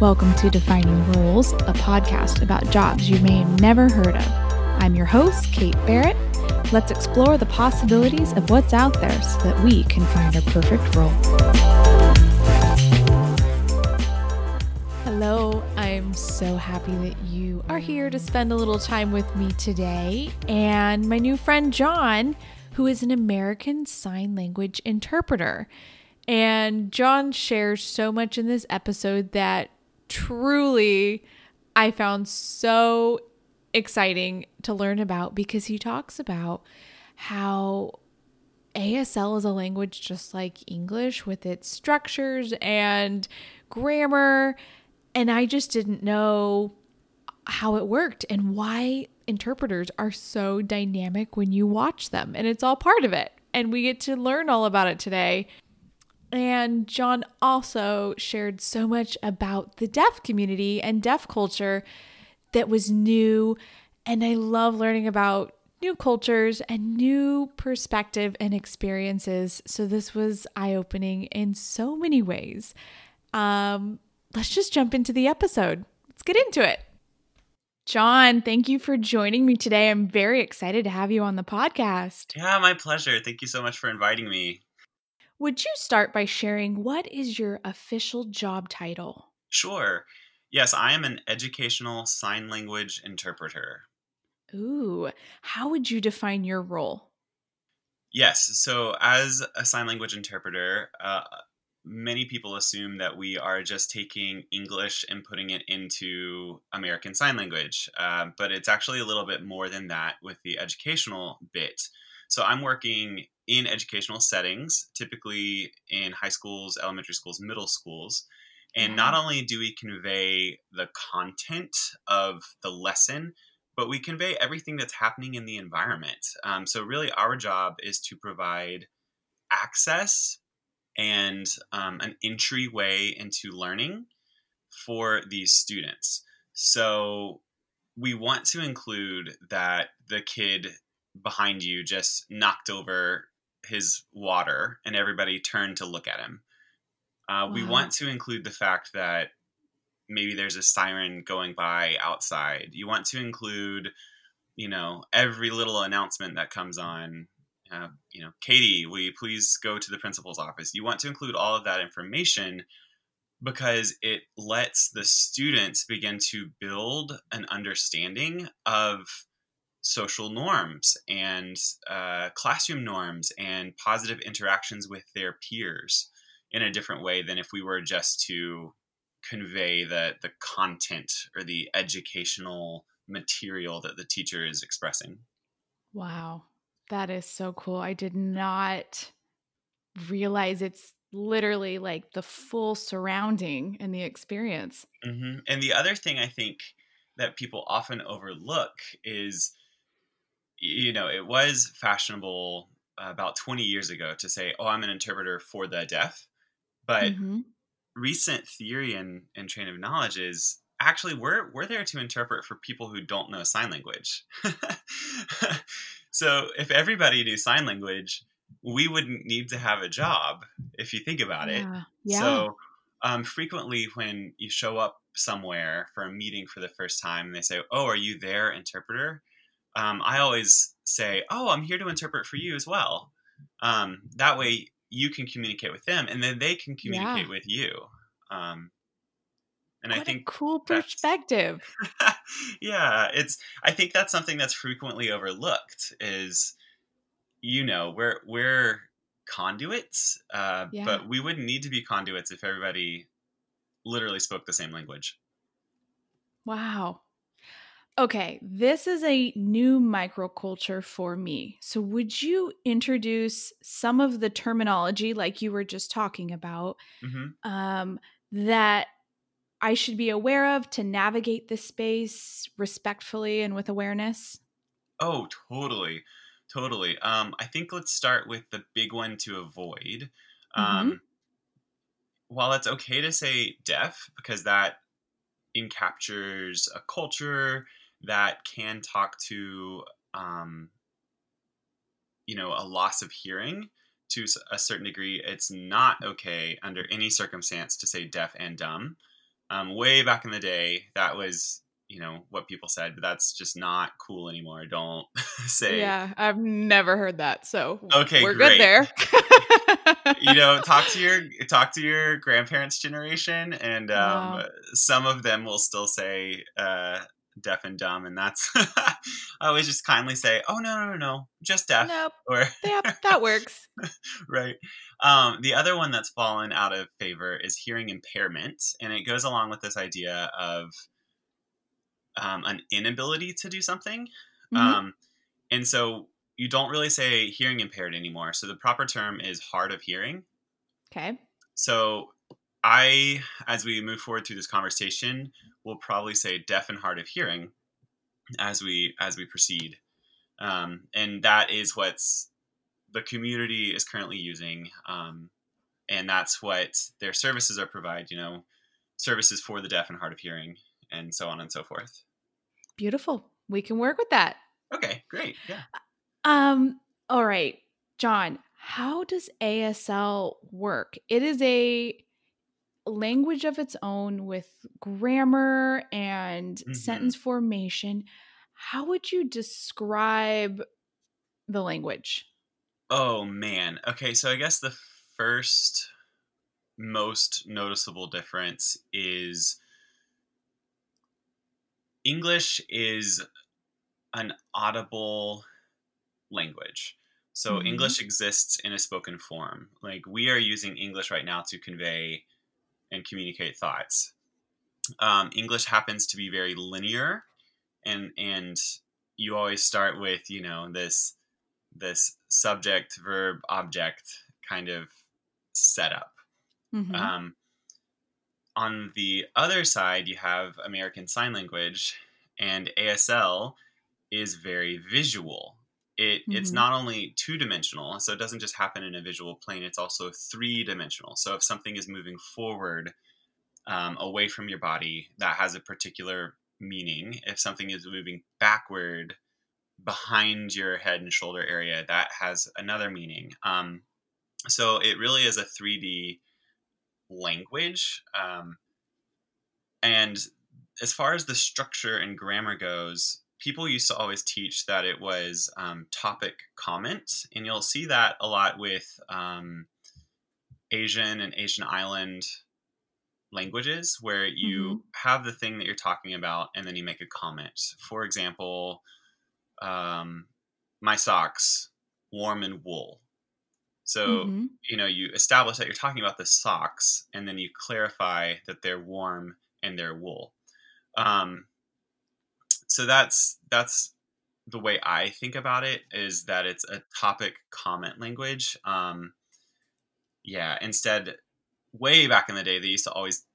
Welcome to Defining Roles, a podcast about jobs you may have never heard of. I'm your host, Kate Barrett. Let's explore the possibilities of what's out there so that we can find our perfect role. Hello, I'm so happy that you are here to spend a little time with me today. And my new friend, John, who is an American Sign Language interpreter. And John shares so much in this episode that truly I found so exciting to learn about, because he talks about how ASL is a language just like English with its structures and grammar, and I just didn't know how it worked and why interpreters are so dynamic when you watch them, and it's all part of it, and we get to learn all about it today. And John also shared so much about the deaf community and deaf culture that was new. And I love learning about new cultures and new perspective and experiences. So this was eye-opening in so many ways. Let's just jump into the episode. Let's get into it. John, thank you for joining me today. I'm very excited to have you on the podcast. Yeah, my pleasure. Thank you so much for inviting me. Would you start by sharing what is your official job title? Sure. Yes, I am an educational sign language interpreter. Ooh, how would you define your role? Yes, so as a sign language interpreter, many people assume that we are just taking English and putting it into American Sign Language, but it's actually a little bit more than that with the educational bit. So I'm working in educational settings, typically in high schools, elementary schools, middle schools. And not only do we convey the content of the lesson, but we convey everything that's happening in the environment. So really our job is to provide access and an entryway into learning for these students. So we want to include that the kid behind you just knocked over his water and everybody turned to look at him. We want to include the fact that maybe there's a siren going by outside. You want to include, you know, every little announcement that comes on, Katie, will you please go to the principal's office? You want to include all of that information because it lets the students begin to build an understanding of social norms and classroom norms and positive interactions with their peers in a different way than if we were just to convey the content or the educational material that the teacher is expressing. Wow, that is so cool. I did not realize it's literally like the full surrounding and the experience. Mm-hmm. And the other thing I think that people often overlook is, you know, it was fashionable about 20 years ago to say, oh, I'm an interpreter for the deaf. But recent theory and train of knowledge is actually we're there to interpret for people who don't know sign language. So if everybody knew sign language, we wouldn't need to have a job, if you think about it. Yeah. So frequently when you show up somewhere for a meeting for the first time and they say, oh, are you their interpreter? I always say, oh, I'm here to interpret for you as well. That way you can communicate with them and then they can communicate with you. And what I think a cool perspective. Yeah. I think that's something that's frequently overlooked is, you know, we're conduits, but we wouldn't need to be conduits if everybody literally spoke the same language. Wow. Okay, this is a new microculture for me. So would you introduce some of the terminology like you were just talking about that I should be aware of to navigate this space respectfully and with awareness? Oh, totally. I think let's start with the big one to avoid. While it's okay to say deaf because that encaptures a culture that can talk to, a loss of hearing to a certain degree. It's not okay under any circumstance to say deaf and dumb Way back in the day, that was, you know, what people said, but that's just not cool anymore. Don't say. Yeah, I've never heard that. So okay, we're great. Good there. You know, talk to your grandparents' generation, and wow. Some of them will still say deaf and dumb, and that's I always just kindly say, oh no, just deaf. Nope. Or yep, that works. Right. The other one that's fallen out of favor is hearing impairment, and it goes along with this idea of an inability to do something. Mm-hmm. And so you don't really say hearing impaired anymore. So the proper term is hard of hearing. Okay. So as we move forward through this conversation, we'll probably say deaf and hard of hearing as we proceed. And that is what the community is currently using. And that's what their services are provide, you know, services for the deaf and hard of hearing, and so on and so forth. Beautiful. We can work with that. Okay, great. Yeah. All right, John, how does ASL work? It is a language of its own with grammar and mm-hmm. sentence formation. How would you describe the language? Oh, man. Okay, so I guess the first most noticeable difference is English is an audible language. So mm-hmm. English exists in a spoken form. Like, we are using English right now to convey and communicate thoughts. English happens to be very linear, and you always start with, you know, this subject, verb, object kind of setup. Mm-hmm. On the other side, you have American Sign Language, and ASL is very visual. It's not only two-dimensional, so it doesn't just happen in a visual plane, it's also three-dimensional. So if something is moving forward away from your body, that has a particular meaning. If something is moving backward behind your head and shoulder area, that has another meaning. So it really is a 3D language. And as far as the structure and grammar goes, people used to always teach that it was topic comment, and you'll see that a lot with Asian and Asian island languages, where you mm-hmm. have the thing that you're talking about and then you make a comment. For example, my socks, warm and wool. So, mm-hmm. you know, you establish that you're talking about the socks, and then you clarify that they're warm and they're wool. So that's the way I think about it, is that it's a topic comment language. Instead, way back in the day, they used to always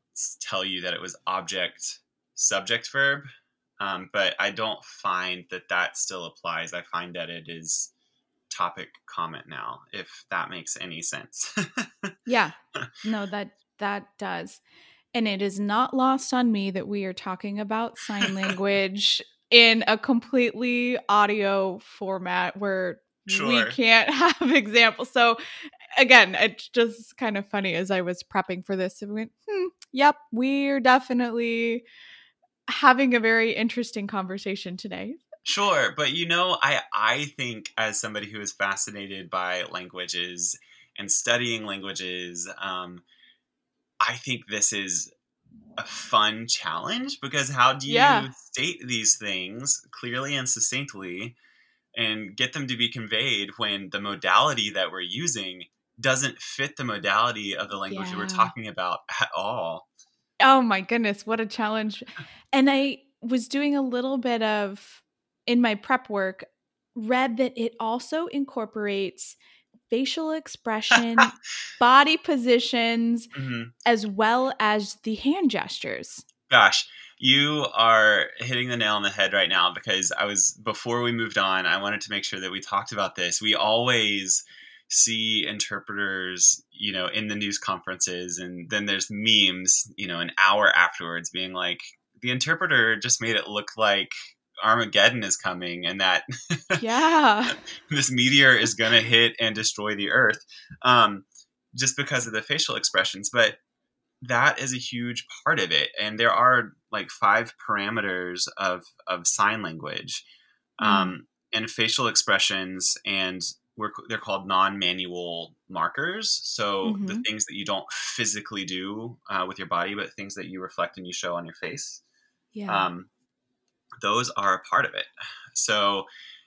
tell you that it was object, subject, verb. But I don't find that still applies. I find that it is topic comment now, if that makes any sense. Yeah, no, that does. And it is not lost on me that we are talking about sign language in a completely audio format where we can't have examples. So again, it's just kind of funny, as I was prepping for this and went, yep, we're definitely having a very interesting conversation today. Sure. But, you know, I think, as somebody who is fascinated by languages and studying languages, I think this is a fun challenge, because how do you state these things clearly and succinctly and get them to be conveyed when the modality that we're using doesn't fit the modality of the language that we're talking about at all? Oh my goodness, what a challenge. And I was doing a little bit of, in my prep work, read that it also incorporates facial expression, body positions, mm-hmm. as well as the hand gestures. Gosh, you are hitting the nail on the head right now, because before we moved on, I wanted to make sure that we talked about this. We always see interpreters, you know, in the news conferences, and then there's memes, you know, an hour afterwards being like, the interpreter just made it look like Armageddon is coming, and that this meteor is going to hit and destroy the earth, just because of the facial expressions. But that is a huge part of it. And there are like 5 parameters of sign language, and facial expressions, and they're called non-manual markers. So the things that you don't physically do with your body, but things that you reflect and you show on your face. Yeah. Those are a part of it. So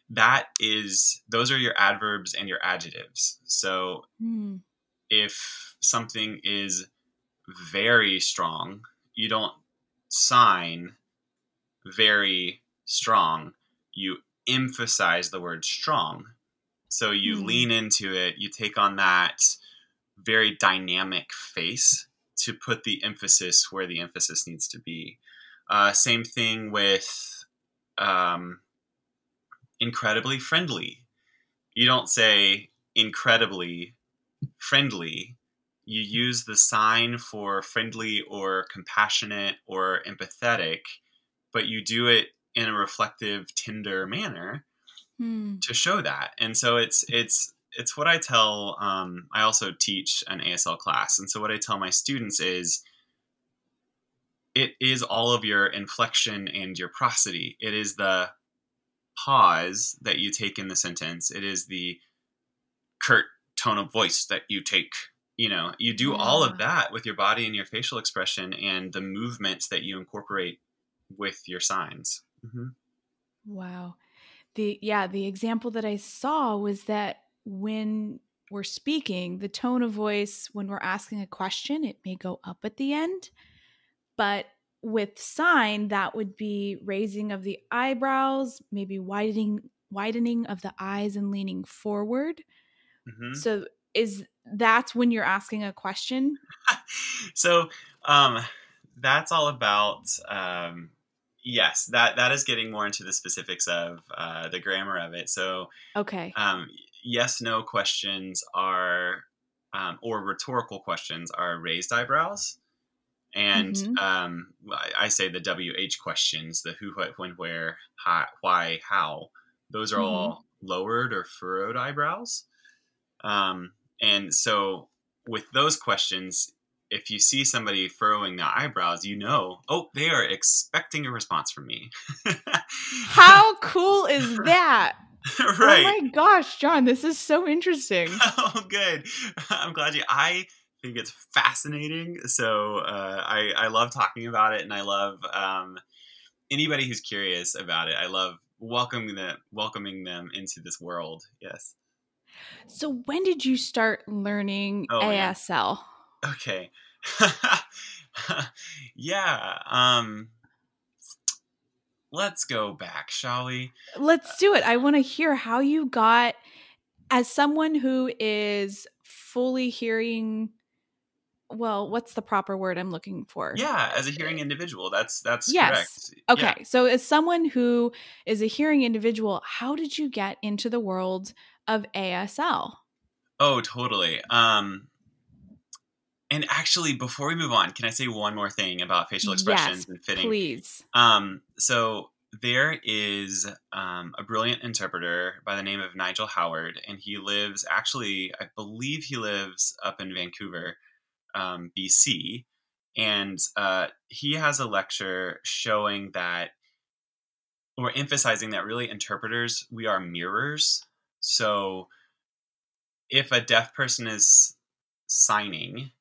those are your adverbs and your adjectives. So if something is very strong, you don't sign very strong. You emphasize the word strong. So you lean into it. You take on that very dynamic face to put the emphasis where the emphasis needs to be. Same thing with incredibly friendly. You don't say incredibly friendly. You use the sign for friendly or compassionate or empathetic, but you do it in a reflective, tender manner to show that. And so it's what I tell, I also teach an ASL class. And so what I tell my students is, it is all of your inflection and your prosody. It is the pause that you take in the sentence. It is the curt tone of voice that you take. You know, you do all of that with your body and your facial expression and the movements that you incorporate with your signs. Wow. The example that I saw was that when we're speaking, the tone of voice, when we're asking a question, it may go up at the end. But with sign, that would be raising of the eyebrows, maybe widening of the eyes and leaning forward. So that's when you're asking a question? So that's all about, yes, that is getting more into the specifics of the grammar of it. So yes, no questions are, or rhetorical questions are raised eyebrows. And I say the WH questions, the who, what, when, where, why, how. Those are all lowered or furrowed eyebrows. And so with those questions, if you see somebody furrowing their eyebrows, you know, oh, they are expecting a response from me. How cool is that? Right. Oh my gosh, John, this is so interesting. Oh, good. I'm glad I think it's fascinating. So I love talking about it, and I love anybody who's curious about it. I love welcoming them into this world. Yes. So when did you start learning ASL? Yeah. Okay. Yeah. Let's go back, shall we? Let's do it. I want to hear how you got, as someone who is fully hearing. Well, what's the proper word I'm looking for? Yeah, as a hearing individual, that's correct. Okay, yeah. So as someone who is a hearing individual, how did you get into the world of ASL? Oh, totally. And actually, before we move on, can I say one more thing about facial expressions and fitting? Please. So there is a brilliant interpreter by the name of Nigel Howard, and he lives, actually, I believe he lives up in Vancouver, BC, and he has a lecture showing that, or emphasizing that really interpreters, we are mirrors. So if a deaf person is signing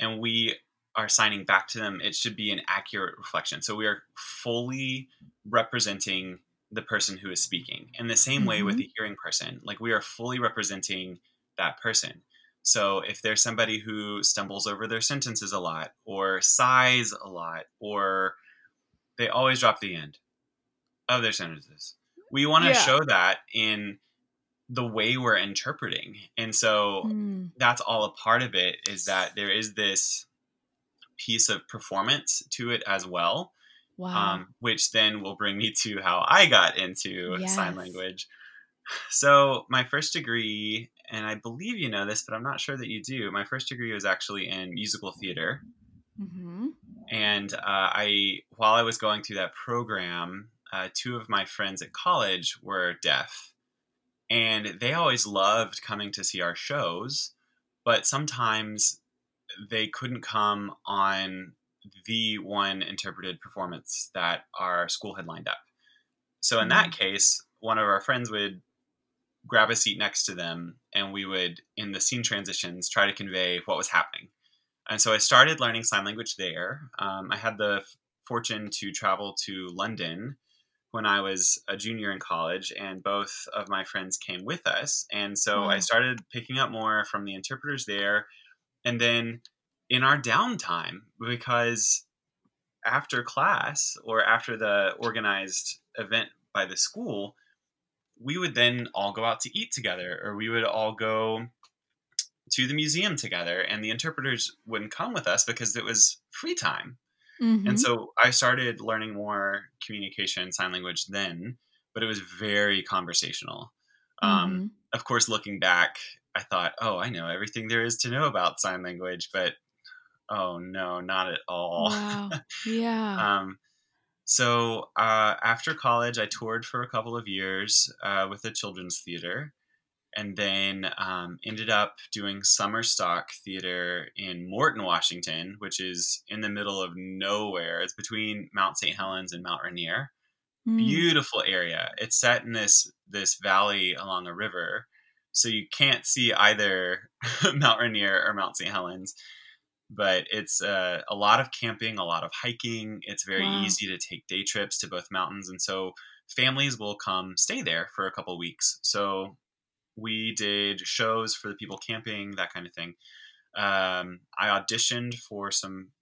and we are signing back to them, it should be an accurate reflection. So we are fully representing the person who is speaking. In the same way with the hearing person, like we are fully representing that person. So if there's somebody who stumbles over their sentences a lot, or sighs a lot, or they always drop the end of their sentences, we want to show that in the way we're interpreting. And so that's all a part of it, is that there is this piece of performance to it as well, which then will bring me to how I got into sign language. So my first degree, and I believe you know this, but I'm not sure that you do. My first degree was actually in musical theater. And while I was going through that program, two of my friends at college were deaf. And they always loved coming to see our shows. But sometimes they couldn't come on the one interpreted performance that our school had lined up. So in that case, one of our friends would grab a seat next to them, and we would, in the scene transitions, try to convey what was happening. And so I started learning sign language there. I had the fortune to travel to London when I was a junior in college, and both of my friends came with us. And so I started picking up more from the interpreters there. And then in our downtime, because after class or after the organized event by the school, we would then all go out to eat together, or we would all go to the museum together, and the interpreters wouldn't come with us because it was free time. Mm-hmm. And so I started learning more communication sign language then, but it was very conversational. Of course, looking back, I thought, oh, I know everything there is to know about sign language, but oh no, not at all. Wow. Yeah. So after college, I toured for a couple of years with the children's theater, and then ended up doing summer stock theater in Morton, Washington, which is in the middle of nowhere. It's between Mount St. Helens and Mount Rainier. Beautiful area. It's set in this valley along a river, so you can't see either Mount Rainier or Mount St. Helens. But it's a lot of camping, a lot of hiking. It's very easy to take day trips to both mountains. And so families will come stay there for a couple of weeks. So we did shows for the people camping, that kind of thing. I auditioned for some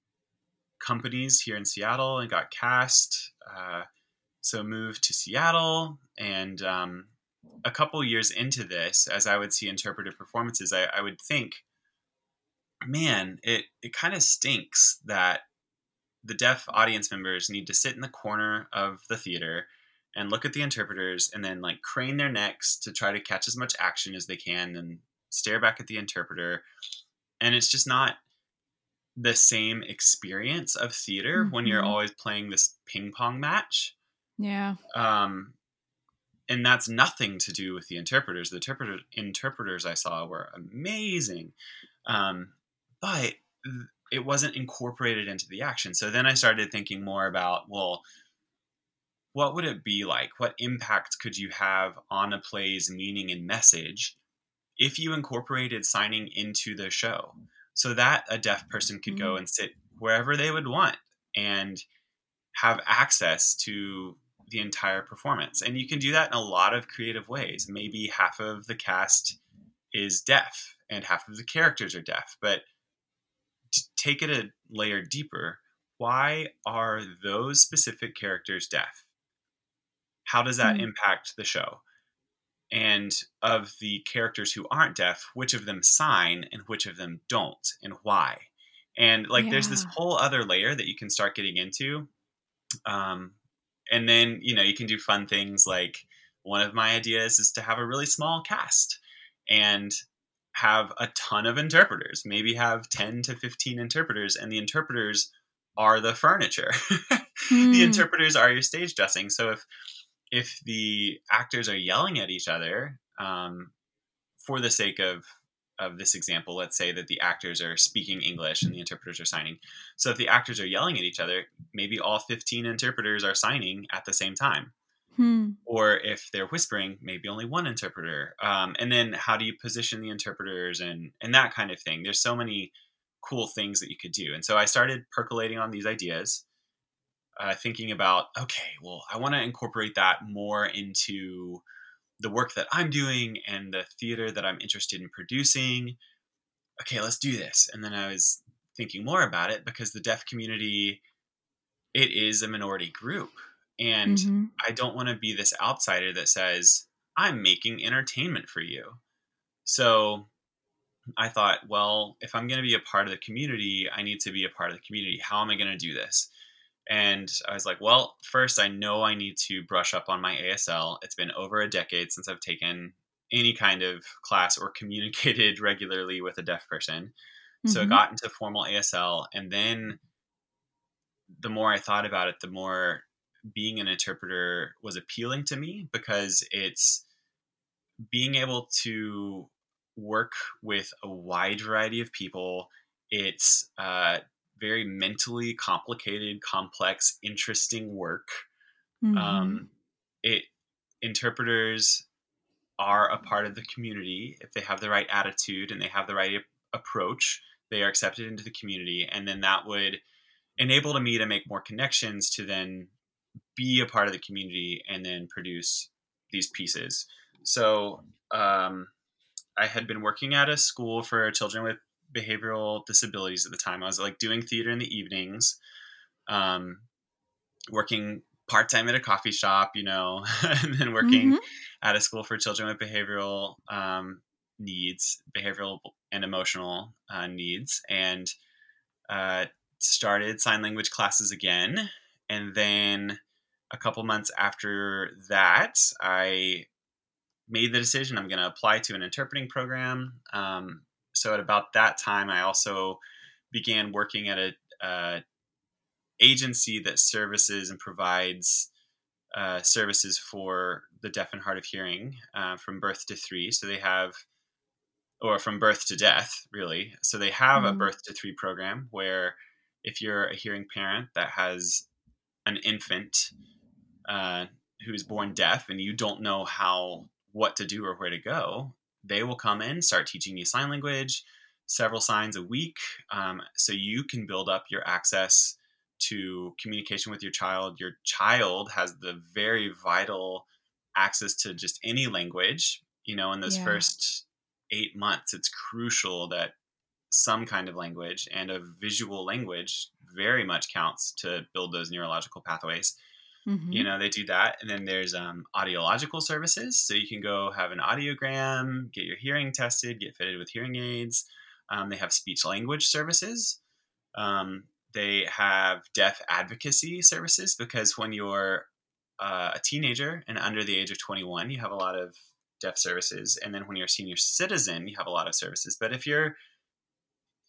companies here in Seattle and got cast. So moved to Seattle. And a couple years into this, as I would see interpretive performances, I would think, man, it kind of stinks that the deaf audience members need to sit in the corner of the theater and look at the interpreters and then like crane their necks to try to catch as much action as they can and stare back at the interpreter. And it's just not the same experience of theater when you're always playing this ping pong match. Yeah. And that's nothing to do with the interpreters. The interpreters I saw were amazing. But it wasn't incorporated into the action. So then I started thinking more about, well, what would it be like? What impact could you have on a play's meaning and message if you incorporated signing into the show so that a deaf person could go and sit wherever they would want and have access to the entire performance? And you can do that in a lot of creative ways. Maybe half of the cast is deaf and half of the characters are deaf, but to take it a layer deeper, why are those specific characters deaf? How does that impact the show? And of the characters who aren't deaf, which of them sign and which of them don't, and why? And like, there's this whole other layer that you can start getting into. And then, you know, you can do fun things like one of my ideas is to have a really small cast and have a ton of interpreters, maybe have 10 to 15 interpreters, and the interpreters are the furniture. The interpreters are your stage dressing. So if the actors are yelling at each other, for the sake of this example, let's say that the actors are speaking English and the interpreters are signing. So if the actors are yelling at each other, maybe all 15 interpreters are signing at the same time. Or if they're whispering, maybe only one interpreter. And then how do you position the interpreters and that kind of thing? There's so many cool things that you could do. And so I started percolating on these ideas, thinking about, okay, well, I want to incorporate that more into the work that I'm doing and the theater that I'm interested in producing. Okay, let's do this. And then I was thinking more about it because the deaf community, it is a minority group. And I don't want to be this outsider that says, I'm making entertainment for you. So I thought, well, if I'm going to be a part of the community, I need to be a part of the community. How am I going to do this? And I was like, well, first, I know I need to brush up on my ASL. It's been over a decade since I've taken any kind of class or communicated regularly with a deaf person. So I got into formal ASL. And then the more I thought about it, the more being an interpreter was appealing to me because it's being able to work with a wide variety of people It's very mentally complicated, complex, interesting work. Mm-hmm. Interpreters are a part of the community. If they have the right attitude and they have the right approach, they are accepted into the community. And then that would enable me to make more connections to then be a part of the community and then produce these pieces. So I had been working at a school for children with behavioral disabilities at the time. I was like doing theater in the evenings, working part-time at a coffee shop, and then working mm-hmm. at a school for children with behavioral needs, behavioral and emotional needs, and started sign language classes again. And then a couple months after that, I made the decision I'm going to apply to an interpreting program. So at about that time, I also began working at an agency that services and provides services for the deaf and hard of hearing from birth to three. So they have, or from birth to death, really. So they have mm-hmm. a birth to three program where if you're a hearing parent that has an infant who is born deaf and you don't know what to do or where to go, they will come in, start teaching you sign language, several signs a week. So you can build up your access to communication with your child. Your child has the very vital access to just any language, in those first 8 months. It's crucial that some kind of language and a visual language very much counts to build those neurological pathways. Mm-hmm. They do that. And then there's audiological services. So you can go have an audiogram, get your hearing tested, get fitted with hearing aids. They have speech language services. They have deaf advocacy services, because when you're a teenager and under the age of 21, you have a lot of deaf services. And then when you're a senior citizen, you have a lot of services. But if you're,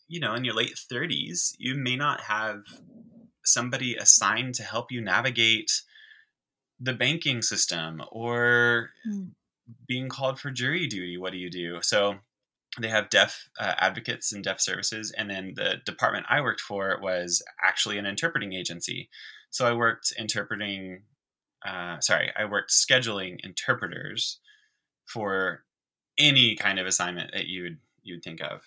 in your late 30s, you may not have somebody assigned to help you navigate the banking system or being called for jury duty. What do you do? So they have deaf advocates and deaf services. And then the department I worked for was actually an interpreting agency. So I worked scheduling interpreters for any kind of assignment that you'd think of.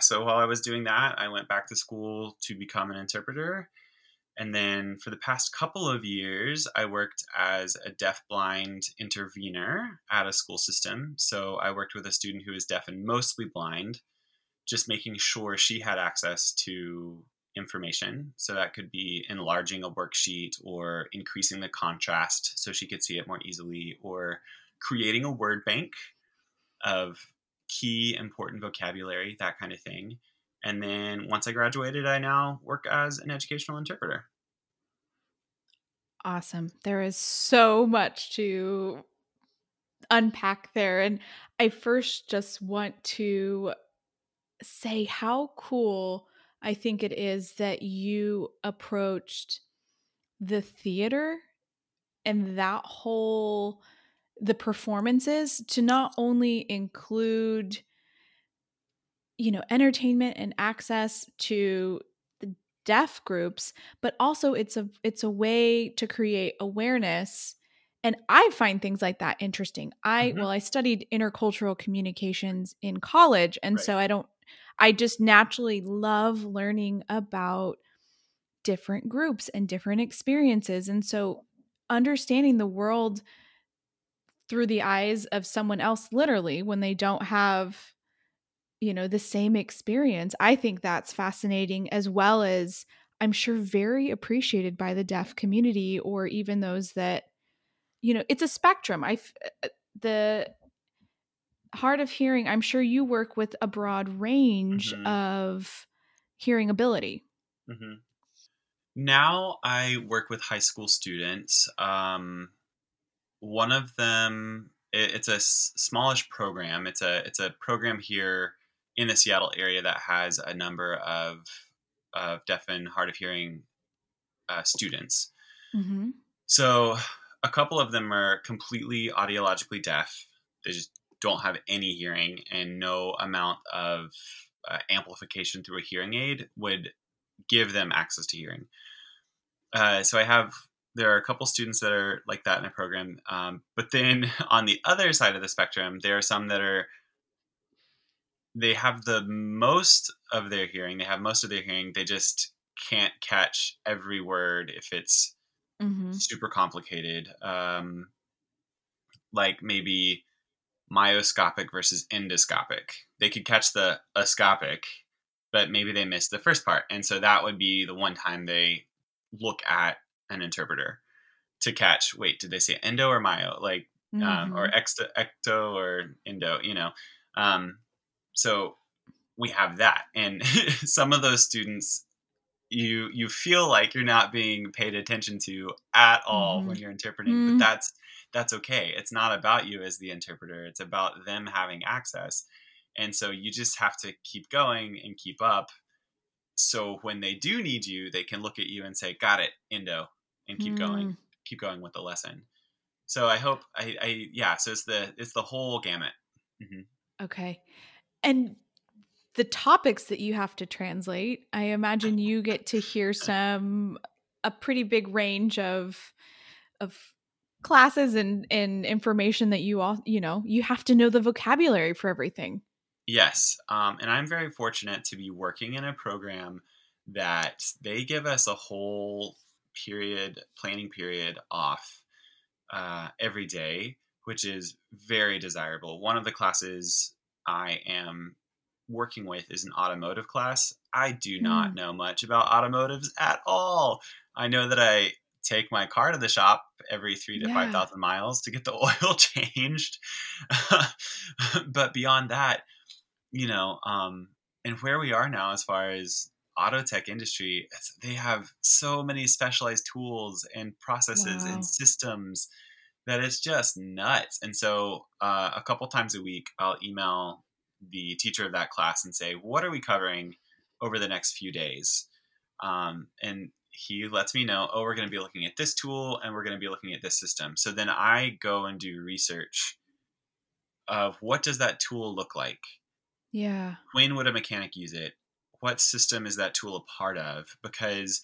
So while I was doing that, I went back to school to become an interpreter. And then for the past couple of years, I worked as a deafblind intervener at a school system. So I worked with a student who is deaf and mostly blind, just making sure she had access to information. So that could be enlarging a worksheet or increasing the contrast so she could see it more easily, or creating a word bank of key important vocabulary, that kind of thing. And then once I graduated, I now work as an educational interpreter. Awesome. There is so much to unpack there. And I first just want to say how cool I think it is that you approached the theater and that whole the performances to not only include, entertainment and access to the deaf groups, but also it's a way to create awareness. And I find things like that interesting. I studied intercultural communications in college. And right. So I just naturally love learning about different groups and different experiences. And so understanding the world through the eyes of someone else, literally, when they don't have, the same experience. I think that's fascinating, as well as, I'm sure, very appreciated by the deaf community, or even those that, it's a spectrum. The hard of hearing, I'm sure you work with a broad range mm-hmm. of hearing ability. Mm-hmm. Now I work with high school students. One of them, it's a smallish program. It's a program here in the Seattle area that has a number of deaf and hard of hearing students. Mm-hmm. So a couple of them are completely audiologically deaf. They just don't have any hearing, and no amount of amplification through a hearing aid would give them access to hearing. There are a couple students that are like that in a program. But then on the other side of the spectrum, there are some that are, they have the most of their hearing. They have most of their hearing. They just can't catch every word if it's super complicated. Like maybe myoscopic versus endoscopic. They could catch the oscopic, but maybe they missed the first part. And so that would be the one time they look at an interpreter to catch, wait, did they say endo or myo? Like, or ecto or endo, you know? So we have that. And some of those students, you feel like you're not being paid attention to at all when you're interpreting, but that's okay. It's not about you as the interpreter. It's about them having access. And so you just have to keep going and keep up. So when they do need you, they can look at you and say, got it, endo, and keep going with the lesson. So I hope so it's the whole gamut. Okay. And the topics that you have to translate, I imagine you get to hear a pretty big range of classes and information that you all, you have to know the vocabulary for everything. Yes. And I'm very fortunate to be working in a program that they give us a whole planning period off every day, which is very desirable. One of the classes I am working with is an automotive class. I do not know much about automotives at all. I know that I take my car to the shop every 3,000 to 5,000 miles to get the oil changed. But beyond that, and where we are now as far as auto tech industry, they have so many specialized tools and processes and systems that it's just nuts. And so a couple times a week, I'll email the teacher of that class and say, what are we covering over the next few days? And he lets me know, we're going to be looking at this tool and we're going to be looking at this system. So then I go and do research of what does that tool look like? Yeah. When would a mechanic use it? What system is that tool a part of? Because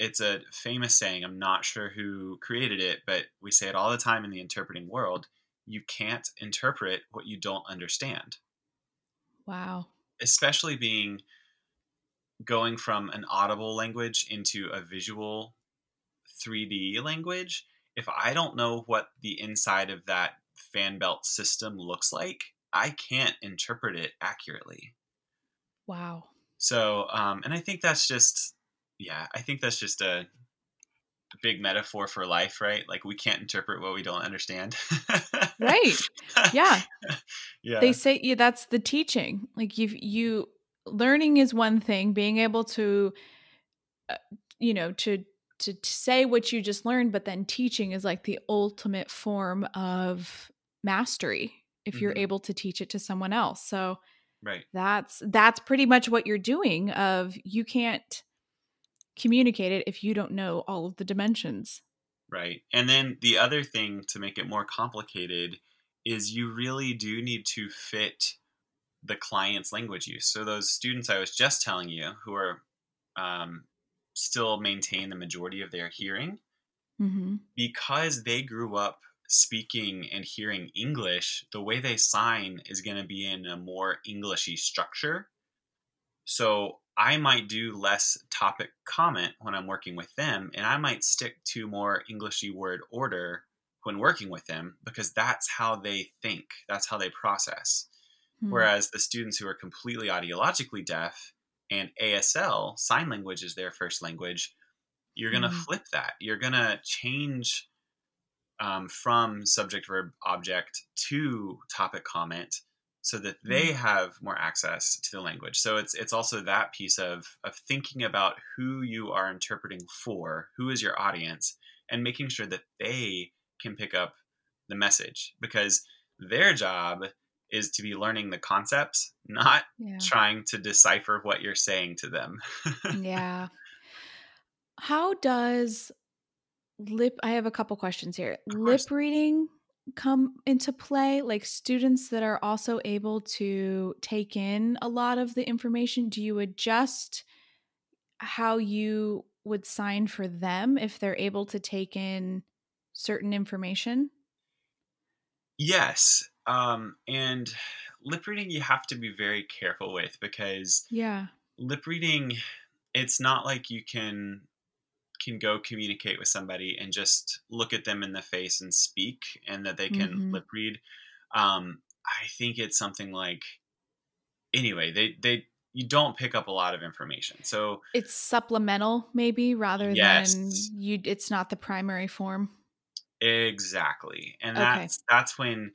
it's a famous saying, I'm not sure who created it, but we say it all the time in the interpreting world, you can't interpret what you don't understand. Wow. Especially going from an audible language into a visual 3D language. If I don't know what the inside of that fan belt system looks like, I can't interpret it accurately. Wow. So, and I think that's just, a big metaphor for life, right? Like we can't interpret what we don't understand. Right. Yeah. Yeah. They say that's the teaching. Like you learning is one thing, being able to, to say what you just learned, but then teaching is like the ultimate form of mastery. If you're able to teach it to someone else. So right. That's pretty much what you're doing of you can't communicate it if you don't know all of the dimensions. Right. And then the other thing to make it more complicated is you really do need to fit the client's language use. So those students I was just telling you who are still maintain the majority of their hearing because they grew up speaking and hearing English, the way they sign is going to be in a more Englishy structure. So I might do less topic comment when I'm working with them, and I might stick to more Englishy word order when working with them because that's how they think, that's how they process. Whereas the students who are completely audiologically deaf and ASL, sign language is their first language, you're going to flip that. You're going to change from subject, verb, object to topic, comment, so that they have more access to the language. So it's also that piece of thinking about who you are interpreting for, who is your audience, and making sure that they can pick up the message because their job is to be learning the concepts, not trying to decipher what you're saying to them. Yeah. How does I have a couple questions here. Lip reading come into play? Like students that are also able to take in a lot of the information, do you adjust how you would sign for them if they're able to take in certain information? Yes. And lip reading you have to be very careful with, because lip reading, it's not like you can go communicate with somebody and just look at them in the face and speak, and that they can lip read. I think it's something like, anyway, you don't pick up a lot of information. So it's supplemental maybe rather than it's not the primary form. Exactly. And that's when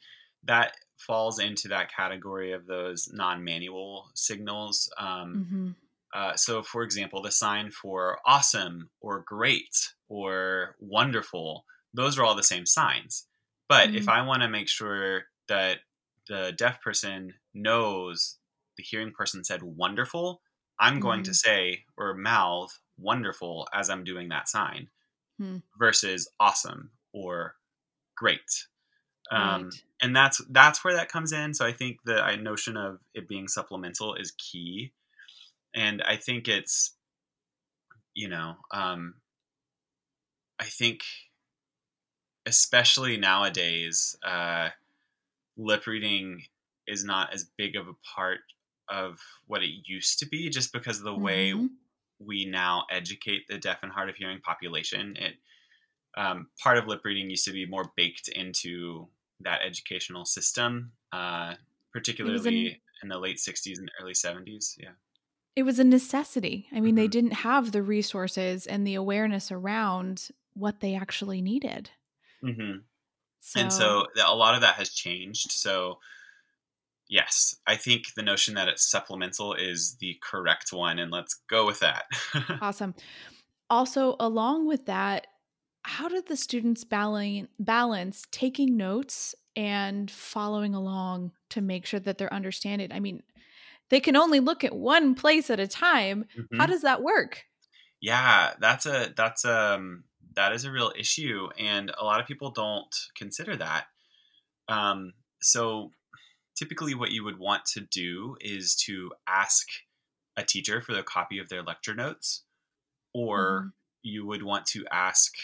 that falls into that category of those non-manual signals. So for example, the sign for awesome or great or wonderful, those are all the same signs. But if I want to make sure that the deaf person knows the hearing person said wonderful, I'm going to say or mouth wonderful as I'm doing that sign versus awesome or great. And that's where that comes in. So I think the notion of it being supplemental is key. And I think it's, I think especially nowadays, lip reading is not as big of a part of what it used to be, just because of the way we now educate the deaf and hard of hearing population. It part of lip reading used to be more baked into that educational system, particularly in the late 60s and early 70s. Yeah. It was a necessity. I mean, they didn't have the resources and the awareness around what they actually needed. And so a lot of that has changed. So yes, I think the notion that it's supplemental is the correct one, and let's go with that. Awesome. Also, along with that, how did the students balance taking notes and following along to make sure that they're understanding? I mean, they can only look at one place at a time. How does that work? Yeah, that is a real issue, and a lot of people don't consider that. So typically what you would want to do is to ask a teacher for the copy of their lecture notes, or you would want to ask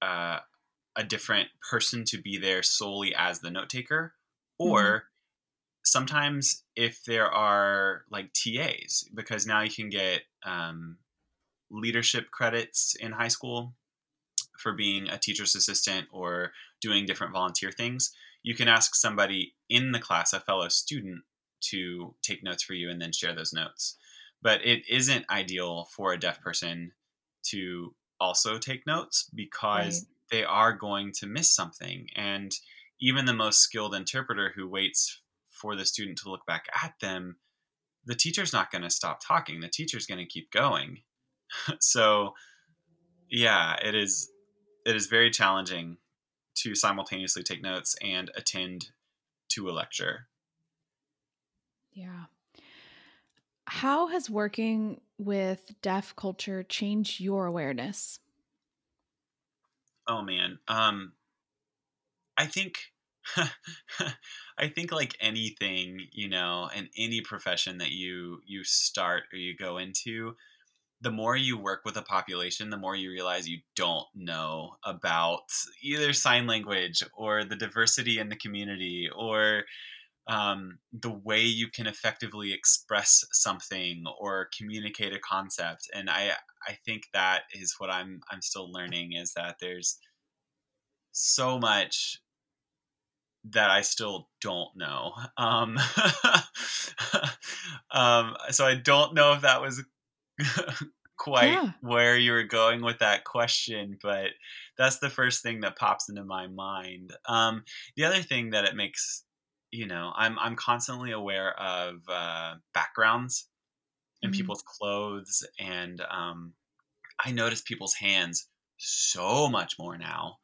a different person to be there solely as the note taker, or sometimes if there are like TAs, because now you can get leadership credits in high school for being a teacher's assistant or doing different volunteer things. You can ask somebody in the class, a fellow student, to take notes for you and then share those notes. But it isn't ideal for a deaf person to also take notes, because they are going to miss something. And even the most skilled interpreter who waits for the student to look back at them, the teacher's not going to stop talking. The teacher's going to keep going. So yeah, it is very challenging to simultaneously take notes and attend to a lecture. Yeah. How has working with deaf culture changed your awareness? Oh man. I think like anything, in any profession that you start or you go into, the more you work with a population, the more you realize you don't know about either sign language or the diversity in the community, or the way you can effectively express something or communicate a concept. And I think that is what I'm still learning, is that there's so much that I still don't know. So I don't know if that was quite where you were going with that question, but that's the first thing that pops into my mind. The other thing that it makes, I'm constantly aware of backgrounds and people's clothes, and I notice people's hands so much more now,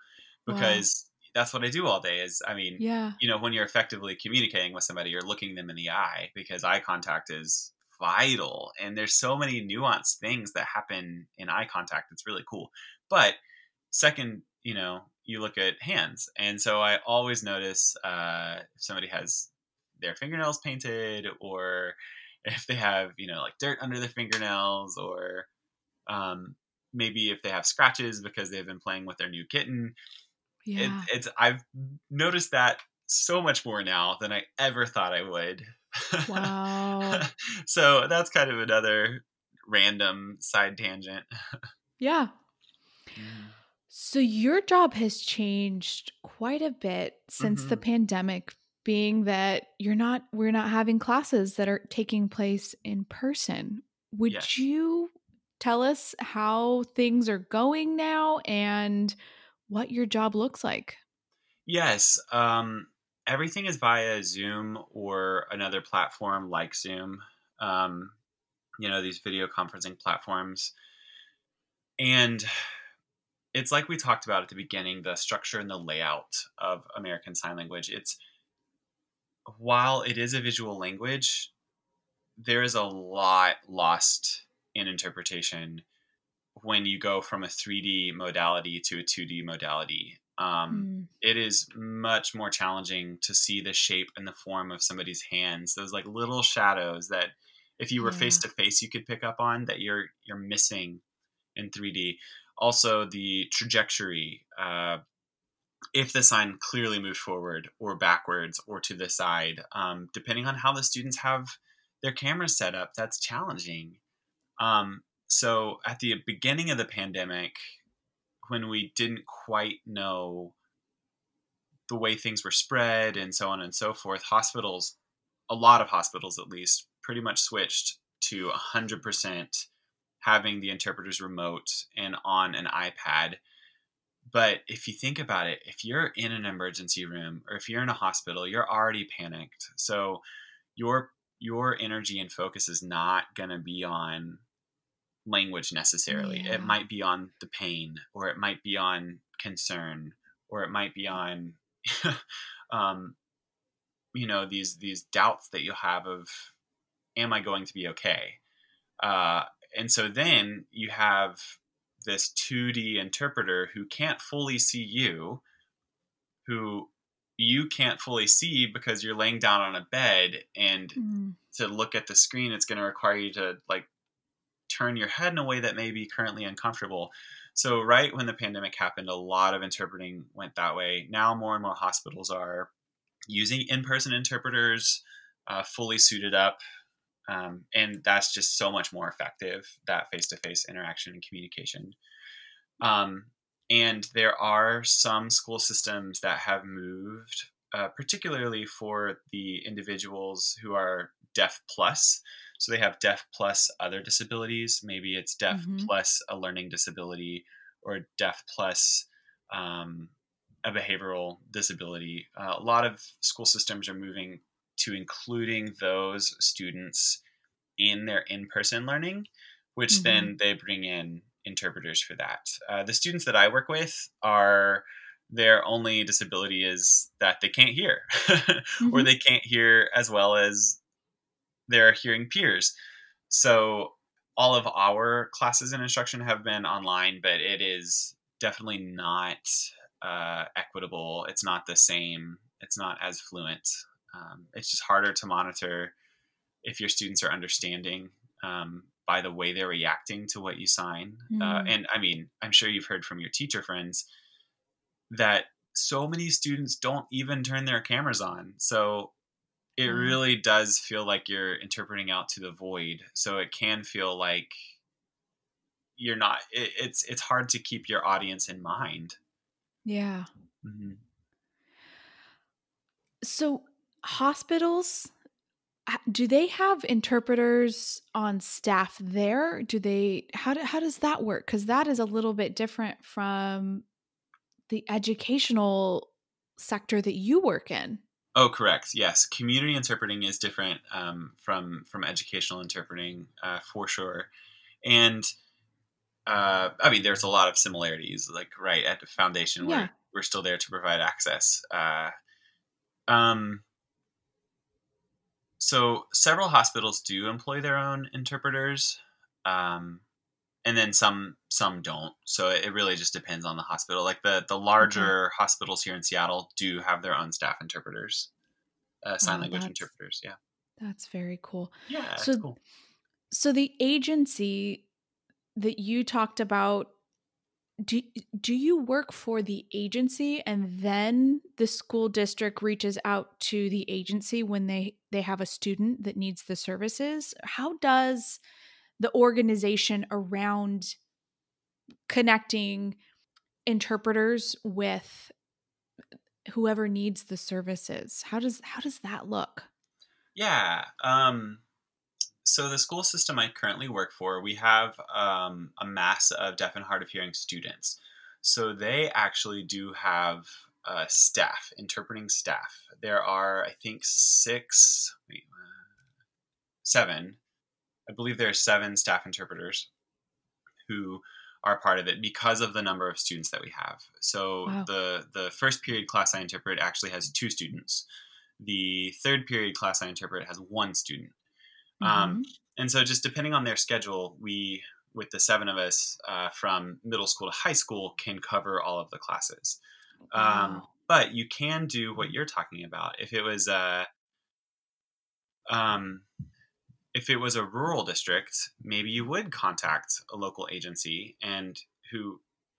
because that's what I do all day is, when you're effectively communicating with somebody, you're looking them in the eye, because eye contact is vital, and there's so many nuanced things that happen in eye contact. It's really cool. But second you know, you look at hands. And so I always notice if somebody has their fingernails painted, or if they have, you know, like dirt under their fingernails, or maybe if they have scratches because they've been playing with their new kitten. Yeah. It's I've noticed that so much more now than I ever thought I would. Wow. So that's kind of another random side tangent. Yeah. So your job has changed quite a bit since the pandemic, being that we're not having classes that are taking place in person. Would you tell us how things are going now and what your job looks like? Yes. Everything is via Zoom or another platform like Zoom. You know, these video conferencing platforms. And it's like we talked about at the beginning, the structure and the layout of American Sign Language. It's, while it is a visual language, there is a lot lost in interpretation when you go from a 3D modality to a 2D modality. It is much more challenging to see the shape and the form of somebody's hands, those like little shadows that if you were face to face, you could pick up on that you're missing in 3D. Also the trajectory, if the sign clearly moved forward or backwards or to the side, depending on how the students have their cameras set up, that's challenging. So at the beginning of the pandemic, when we didn't quite know the way things were spread and so on and so forth, hospitals, a lot of hospitals at least, pretty much switched to 100% having the interpreters remote and on an iPad. But if you think about it, if you're in an emergency room or if you're in a hospital, you're already panicked. So your energy and focus is not going to be on language necessarily. Yeah. It might be on the pain, or it might be on concern, or it might be on, you know, these doubts that you'll have of, am I going to be okay? And so then you have this 2D interpreter who can't fully see you, who you can't fully see because you're laying down on a bed, and to look at the screen, it's going to require you to like turn your head in a way that may be currently uncomfortable. So right when the pandemic happened, a lot of interpreting went that way. Now more and more hospitals are using in-person interpreters, fully suited up. And that's just so much more effective, that face-to-face interaction and communication. And there are some school systems that have moved, particularly for the individuals who are deaf plus. So they have deaf plus other disabilities. Maybe it's deaf plus a learning disability, or deaf plus a behavioral disability. A lot of school systems are moving to including those students in their in-person learning, which then they bring in interpreters for that. The students that I work with, are their only disability is that they can't hear or they can't hear as well as their hearing peers. So all of our classes and instruction have been online, but it is definitely not equitable. It's not the same. It's not as fluent. It's just harder to monitor if your students are understanding by the way they're reacting to what you sign. And I mean, I'm sure you've heard from your teacher friends that so many students don't even turn their cameras on. So it really does feel like you're interpreting out to the void. So it can feel like you're not, it's hard to keep your audience in mind. Yeah. Mm-hmm. So hospitals, do they have interpreters on staff there? Do they, how does that work? Because that is a little bit different from the educational sector that you work in. Oh, correct. Yes. Community interpreting is different from educational interpreting for sure. And I mean, there's a lot of similarities, like right at the foundation where we're still there to provide access. So several hospitals do employ their own interpreters. and then some don't. So it really just depends on the hospital. Like the larger mm-hmm. hospitals here in Seattle do have their own staff interpreters, sign language interpreters. Yeah. That's very cool. Yeah. So, cool. So the agency that you talked about, do you work for the agency and then the school district reaches out to the agency when they have a student that needs the services? How does the organization around connecting interpreters with whoever needs the services, how does that look? Yeah. So the school system I currently work for, we have a mass of deaf and hard of hearing students. So they actually do have staff, interpreting staff. There are, I think, seven. I believe there are seven staff interpreters who are part of it because of the number of students that we have. So wow. The first period class I interpret actually has 2 students. The third period class I interpret has 1 student. And so just depending on their schedule, we, with the 7 of us, from middle school to high school, can cover all of the classes. Wow. But you can do what you're talking about. If it was a rural district, maybe you would contact a local agency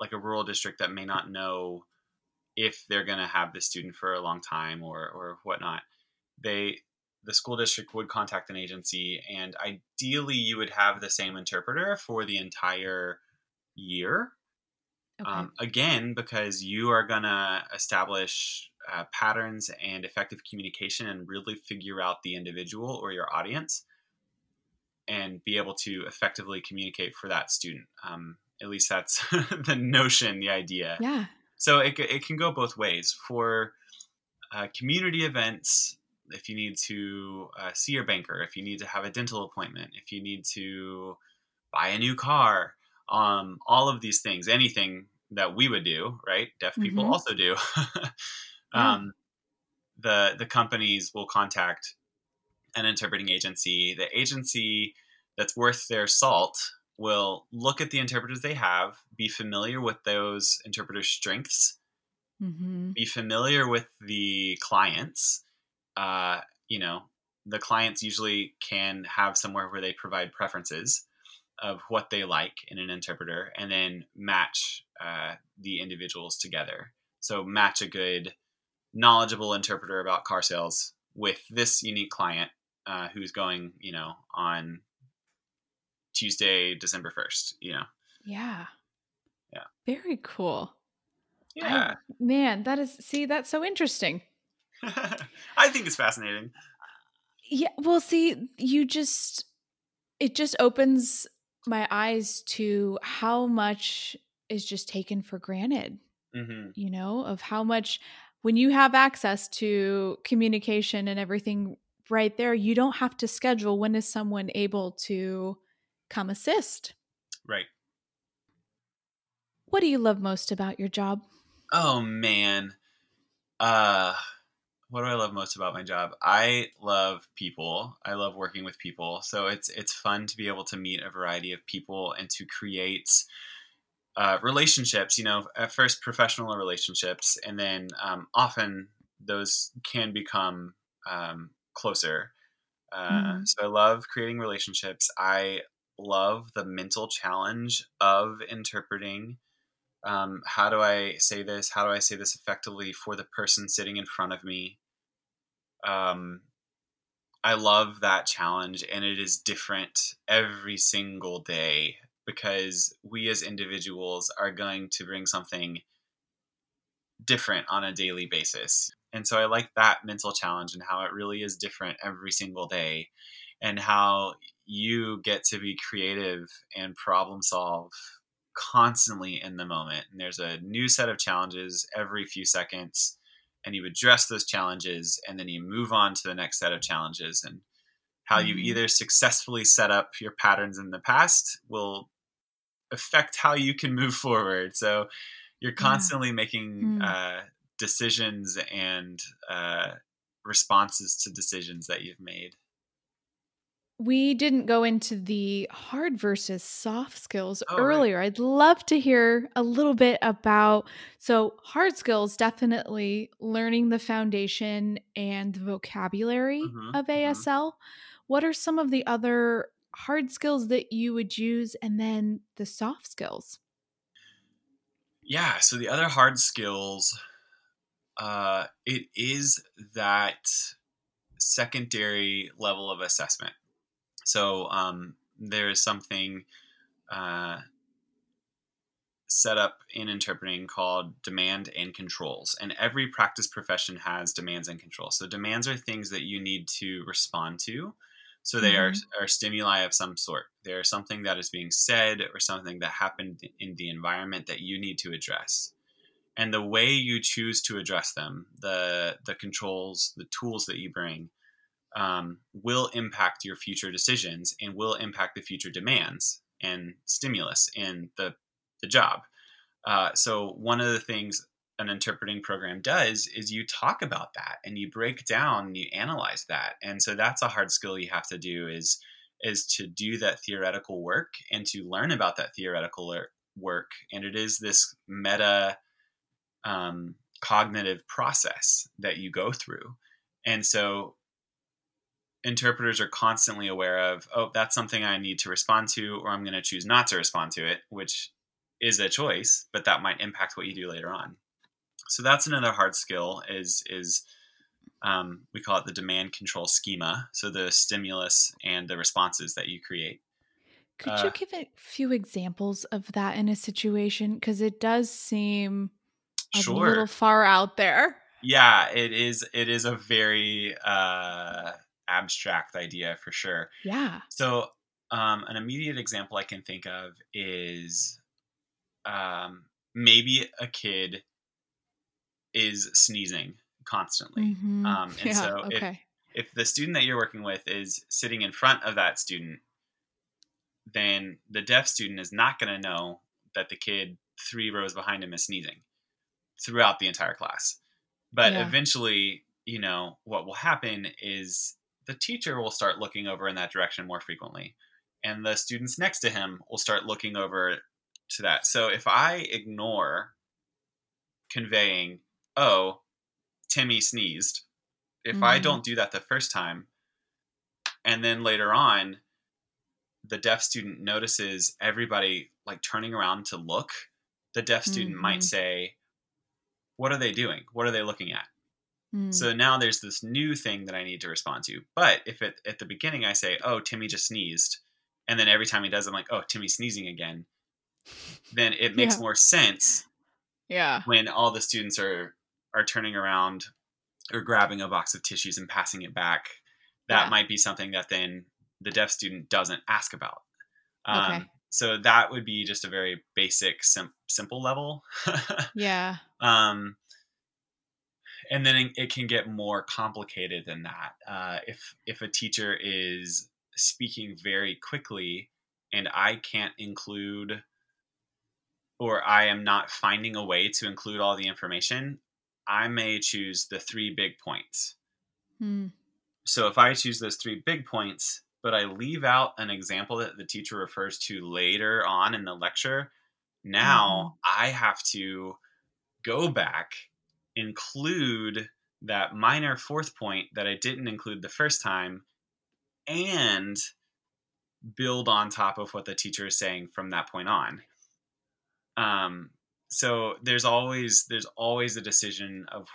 like a rural district that may not know if they're going to have the student for a long time or whatnot. The school district would contact an agency, and ideally you would have the same interpreter for the entire year. Okay. Again, because you are going to establish patterns and effective communication and really figure out the individual or your audience and be able to effectively communicate for that student. At least that's the notion, the idea. Yeah. So it can go both ways. For community events, if you need to see your banker, if you need to have a dental appointment, if you need to buy a new car, all of these things, anything that we would do, right? Deaf people mm-hmm. also do. The companies will contact an interpreting agency. The agency that's worth their salt will look at the interpreters they have, be familiar with those interpreters' strengths, mm-hmm. be familiar with the clients. The clients usually can have somewhere where they provide preferences of what they like in an interpreter, and then match the individuals together. So match a good, knowledgeable interpreter about car sales with this unique client who's going, on Tuesday, December 1st, Yeah. Yeah. Very cool. Yeah. That's so interesting. I think it's fascinating. Yeah. Well, see, it just opens my eyes to how much is just taken for granted, mm-hmm. Of how much when you have access to communication and everything right there, you don't have to schedule when is someone able to come assist. Right. What do you love most about your job? Oh, man. What do I love most about my job? I love people. I love working with people. So it's fun to be able to meet a variety of people and to create relationships, at first professional relationships, and then often those can become closer. Mm-hmm. So I love creating relationships. I love the mental challenge of interpreting. How do I say this? How do I say this effectively for the person sitting in front of me? I love that challenge, and it is different every single day because we as individuals are going to bring something different on a daily basis. And so I like that mental challenge and how it really is different every single day and how you get to be creative and problem solve constantly in the moment, and there's a new set of challenges every few seconds, and you address those challenges and then you move on to the next set of challenges, and how mm-hmm. you either successfully set up your patterns in the past will affect how you can move forward. So you're constantly making decisions and responses to decisions that you've made. We didn't go into the hard versus soft skills earlier. Right. I'd love to hear a little bit about, so hard skills, definitely learning the foundation and the vocabulary of ASL. What are some of the other hard skills that you would use, and then the soft skills? Yeah. So the other hard skills, it is that secondary level of assessment. So there is something set up in interpreting called demand and controls. And every practice profession has demands and controls. So demands are things that you need to respond to. So they are stimuli of some sort. They are something that is being said or something that happened in the environment that you need to address. And the way you choose to address them, the controls, the tools that you bring, will impact your future decisions and will impact the future demands and stimulus in the job. So one of the things an interpreting program does is you talk about that and you break down and you analyze that. And so that's a hard skill you have to do is to do that theoretical work and to learn about that theoretical work. And it is this meta cognitive process that you go through. And so interpreters are constantly aware of, oh, that's something I need to respond to, or I'm going to choose not to respond to it, which is a choice, but that might impact what you do later on. So that's another hard skill is we call it the demand control schema. So the stimulus and the responses that you create. Could you give a few examples of that in a situation? Because it does seem a little far out there. Yeah, it is a very abstract idea for sure. Yeah. So an immediate example I can think of is maybe a kid is sneezing constantly. If the student that you're working with is sitting in front of that student, then the deaf student is not going to know that the kid 3 rows behind him is sneezing throughout the entire class. But eventually, what will happen is the teacher will start looking over in that direction more frequently, and the students next to him will start looking over to that. So if I ignore conveying, oh, Timmy sneezed, if I don't do that the first time, and then later on, the deaf student notices everybody like turning around to look, the deaf student might say, what are they doing? What are they looking at? So now there's this new thing that I need to respond to. But if at the beginning I say, oh, Timmy just sneezed, and then every time he does, I'm like, oh, Timmy's sneezing again, then it makes more sense when all the students are turning around or grabbing a box of tissues and passing it back. That might be something that then the deaf student doesn't ask about. So that would be just a very basic, simple level. And then it can get more complicated than that. If a teacher is speaking very quickly and I can't include, or I am not finding a way to include all the information, I may choose the 3 big points. So if I choose those 3 big points, but I leave out an example that the teacher refers to later on in the lecture, now I have to go back, include that minor 4th point that I didn't include the first time, and build on top of what the teacher is saying from that point on. So there's always a decision of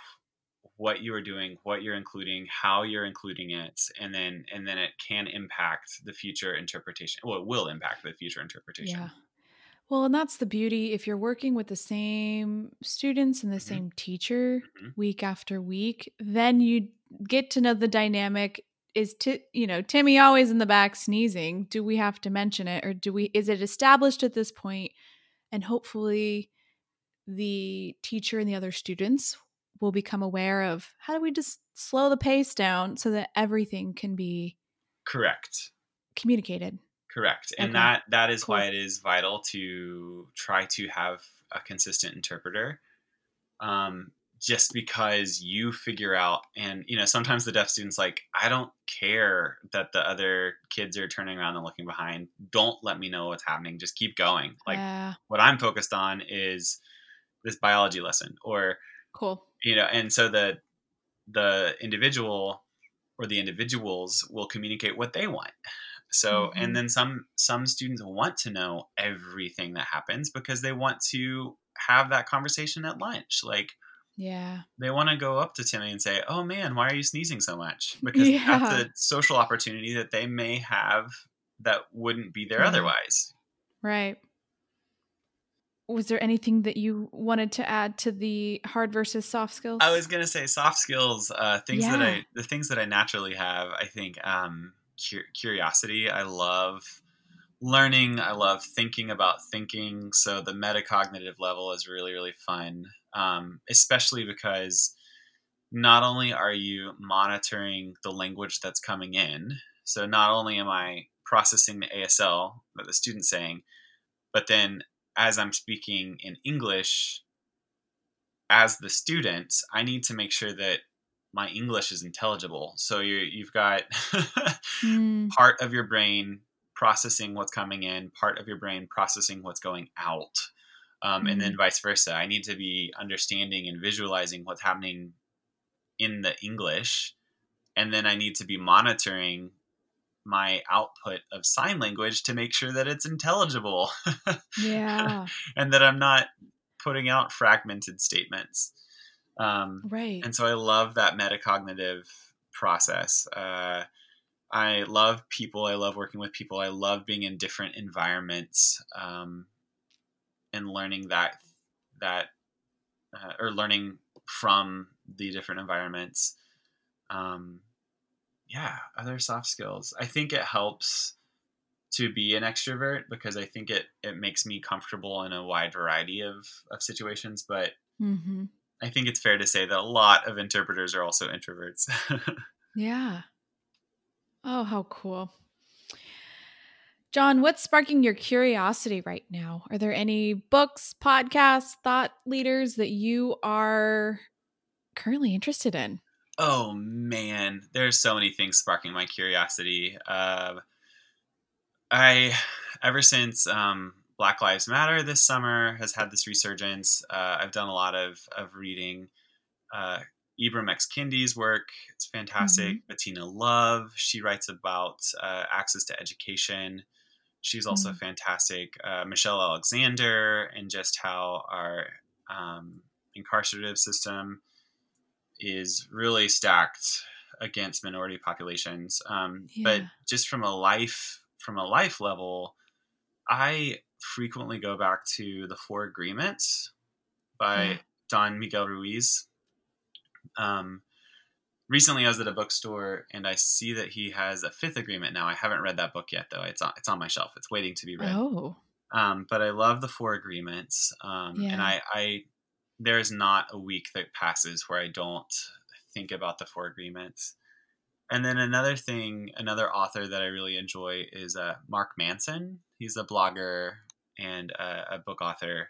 what you are doing, what you're including, how you're including it, and then it can impact the future interpretation. Well, it will impact the future interpretation. Yeah. Well, and that's the beauty. If you're working with the same students and the same teacher week after week, then you get to know the dynamic. Is Timmy always in the back sneezing? Do we have to mention it, or is it established at this point? And hopefully the teacher and the other students will become aware of, how do we just slow the pace down so that everything can be communicated. Correct. And that is why it is vital to try to have a consistent interpreter, just because you figure out, and, you know, sometimes the deaf student's like, I don't care that the other kids are turning around and looking behind. Don't let me know what's happening. Just keep going. Like what I'm focused on is this biology lesson or, cool. You know, and so the individual or the individuals will communicate what they want. So, mm-hmm. and then some students want to know everything that happens because they want to have that conversation at lunch. Like, yeah, they want to go up to Timmy and say, oh man, why are you sneezing so much? Because that's a social opportunity that they may have that wouldn't be there otherwise. Right. Was there anything that you wanted to add to the hard versus soft skills? I was going to say soft skills, the things that I naturally have, I think, curiosity. I love learning. I love thinking about thinking. So the metacognitive level is really, really fun. Especially because not only are you monitoring the language that's coming in, so not only am I processing the ASL that the student's saying, but then as I'm speaking in English, as the student, I need to make sure that my English is intelligible. So you've got part of your brain processing what's coming in, part of your brain processing what's going out. And then vice versa. I need to be understanding and visualizing what's happening in the English. And then I need to be monitoring my output of sign language to make sure that it's intelligible. Yeah. And that I'm not putting out fragmented statements. Right. And so I love that metacognitive process. I love people. I love working with people. I love being in different environments. And learning or learning from the different environments. Other soft skills. I think it helps to be an extrovert because I think it makes me comfortable in a wide variety of situations. But I think it's fair to say that a lot of interpreters are also introverts. Yeah. Oh, how cool. John, what's sparking your curiosity right now? Are there any books, podcasts, thought leaders that you are currently interested in? Oh, man. There's so many things sparking my curiosity. Ever since Black Lives Matter this summer has had this resurgence, I've done a lot of reading. Ibram X. Kendi's work, it's fantastic. Bettina Love, she writes about access to education. She's also fantastic. Michelle Alexander, and just how our incarcerative system is really stacked against minority populations. But just from a life level, I frequently go back to The Four Agreements by Don Miguel Ruiz. Recently I was at a bookstore and I see that he has a fifth agreement now. I haven't read that book yet though. It's on my shelf. It's waiting to be read. Oh. But I love The Four Agreements. And I there is not a week that passes where I don't think about The Four Agreements. And then another author that I really enjoy is Mark Manson. He's a blogger and a book author.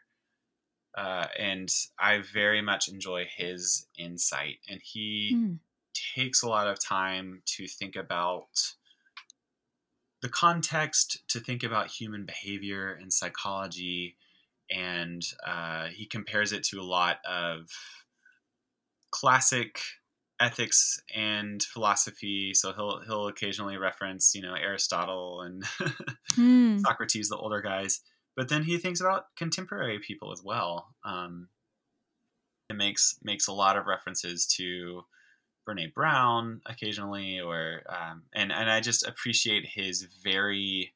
And I very much enjoy his insight, and he takes a lot of time to think about the context, to think about human behavior and psychology. And, he compares it to a lot of classic ethics and philosophy. So he'll occasionally reference, you know, Aristotle and Socrates, the older guys. But then he thinks about contemporary people as well. It makes a lot of references to Brené Brown occasionally, or and I just appreciate his very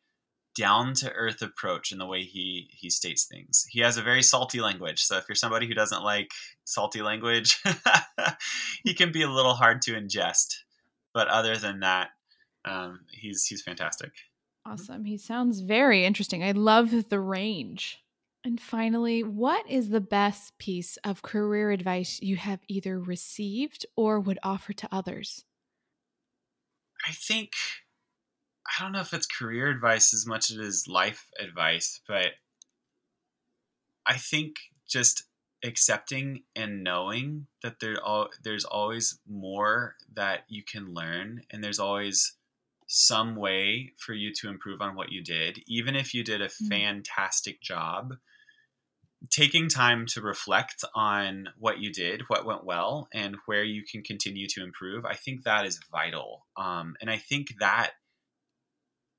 down-to-earth approach in the way he states things. He has a very salty language. So if you're somebody who doesn't like salty language, he can be a little hard to ingest. But other than that, he's fantastic. Awesome. He sounds very interesting. I love the range. And finally, what is the best piece of career advice you have either received or would offer to others? I don't know if it's career advice as much as it is life advice, but I think just accepting and knowing that there's always more that you can learn, and there's always some way for you to improve on what you did, even if you did a fantastic job. Taking time to reflect on what you did, what went well, and where you can continue to improve, I think that is vital. And I think that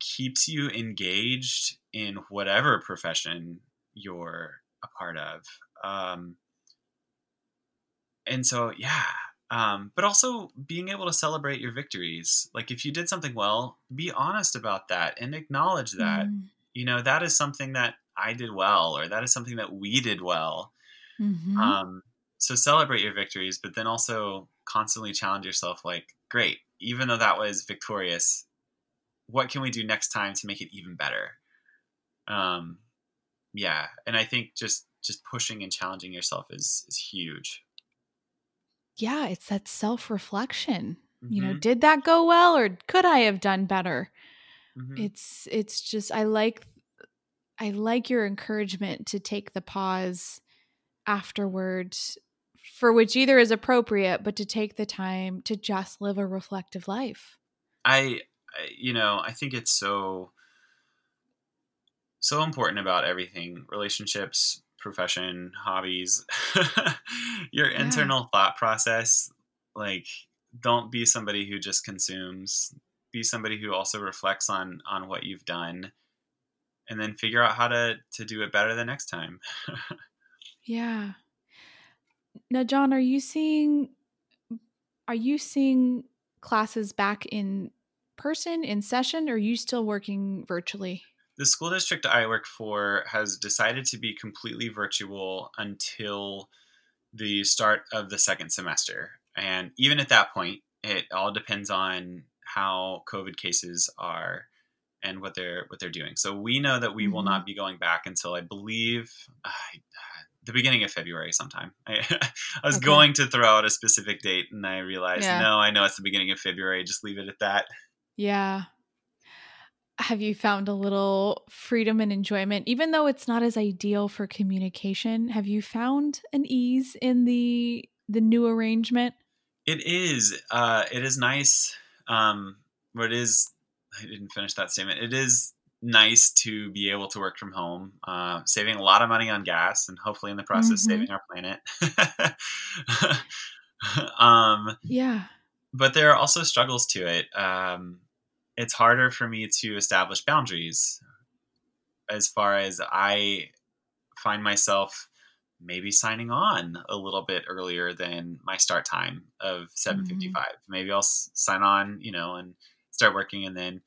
keeps you engaged in whatever profession you're a part of. And so, yeah. But also being able to celebrate your victories. Like, if you did something well, be honest about that and acknowledge that, you know, that is something that I did well, or that is something that we did well. So celebrate your victories, but then also constantly challenge yourself, like, great, even though that was victorious, what can we do next time to make it even better? Yeah. And I think just pushing and challenging yourself is huge. Yeah. It's that self-reflection, you know, did that go well, or could I have done better? It's just, I like your encouragement to take the pause afterwards, for which either is appropriate, but to take the time to just live a reflective life. I think it's so important about everything: relationships, profession, hobbies, your internal thought process. Like, don't be somebody who just consumes, be somebody who also reflects on what you've done, and then figure out how to do it better the next time. Yeah. Now, John, are you seeing classes back in person, in session, or are you still working virtually? The school district I work for has decided to be completely virtual until the start of the second semester. And even at that point, it all depends on how COVID cases are and what they're doing. So we know that we will not be going back until, I believe, the beginning of February sometime. I was going to throw out a specific date, and I realized, no, I know it's the beginning of February. Just leave it at that. Yeah. Have you found a little freedom and enjoyment, even though it's not as ideal for communication? Have you found an ease in the new arrangement? It is. It is nice. I didn't finish that statement. It is nice to be able to work from home, saving a lot of money on gas, and hopefully in the process saving our planet. But there are also struggles to it. It's harder for me to establish boundaries, as far as I find myself maybe signing on a little bit earlier than my start time of 7:55. Maybe I'll sign on, and start working, and then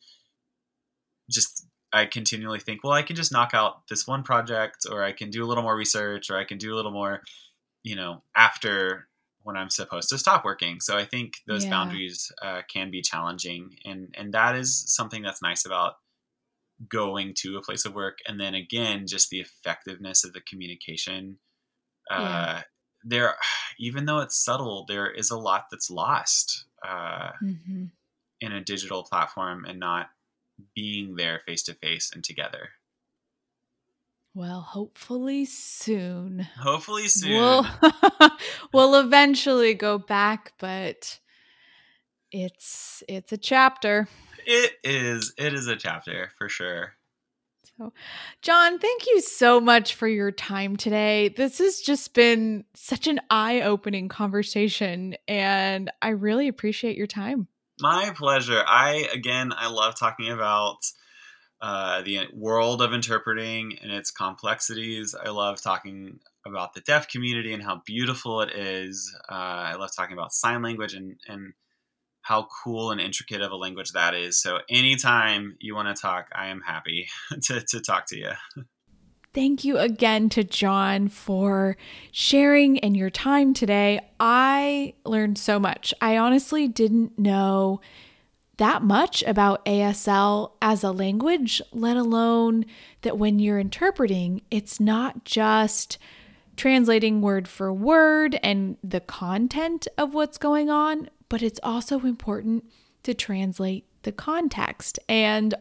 I continually think, well, I can just knock out this one project, or I can do a little more research, or I can do a little more, after when I'm supposed to stop working. So I think those boundaries can be challenging. And that is something that's nice about going to a place of work. And then again, just the effectiveness of the communication. There, even though it's subtle, there is a lot that's lost in a digital platform and not being there face to face and together. Well, hopefully soon. We'll eventually go back, but it's a chapter. It is a chapter for sure. So, John, thank you so much for your time today. This has just been such an eye-opening conversation, and I really appreciate your time. My pleasure. I love talking about the world of interpreting and its complexities. I love talking about the deaf community and how beautiful it is. I love talking about sign language and how cool and intricate of a language that is. So anytime you want to talk, I am happy to talk to you. Thank you again to John for sharing and your time today. I learned so much. I honestly didn't know that much about ASL as a language, let alone that when you're interpreting, it's not just translating word for word and the content of what's going on, but it's also important to translate the context. And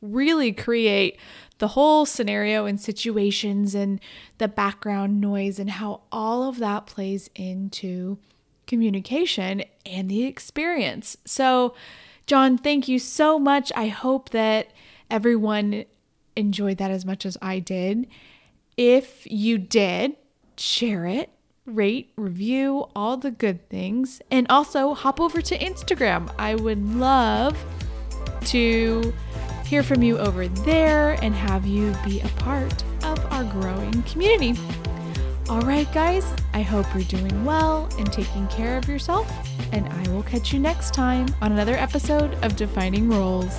really create the whole scenario and situations and the background noise and how all of that plays into communication and the experience. So, John, thank you so much. I hope that everyone enjoyed that as much as I did. If you did, share it, rate, review, all the good things, and also hop over to Instagram. I would love to hear from you over there and have you be a part of our growing community. All right, guys, I hope you're doing well and taking care of yourself, and I will catch you next time on another episode of Defining Roles.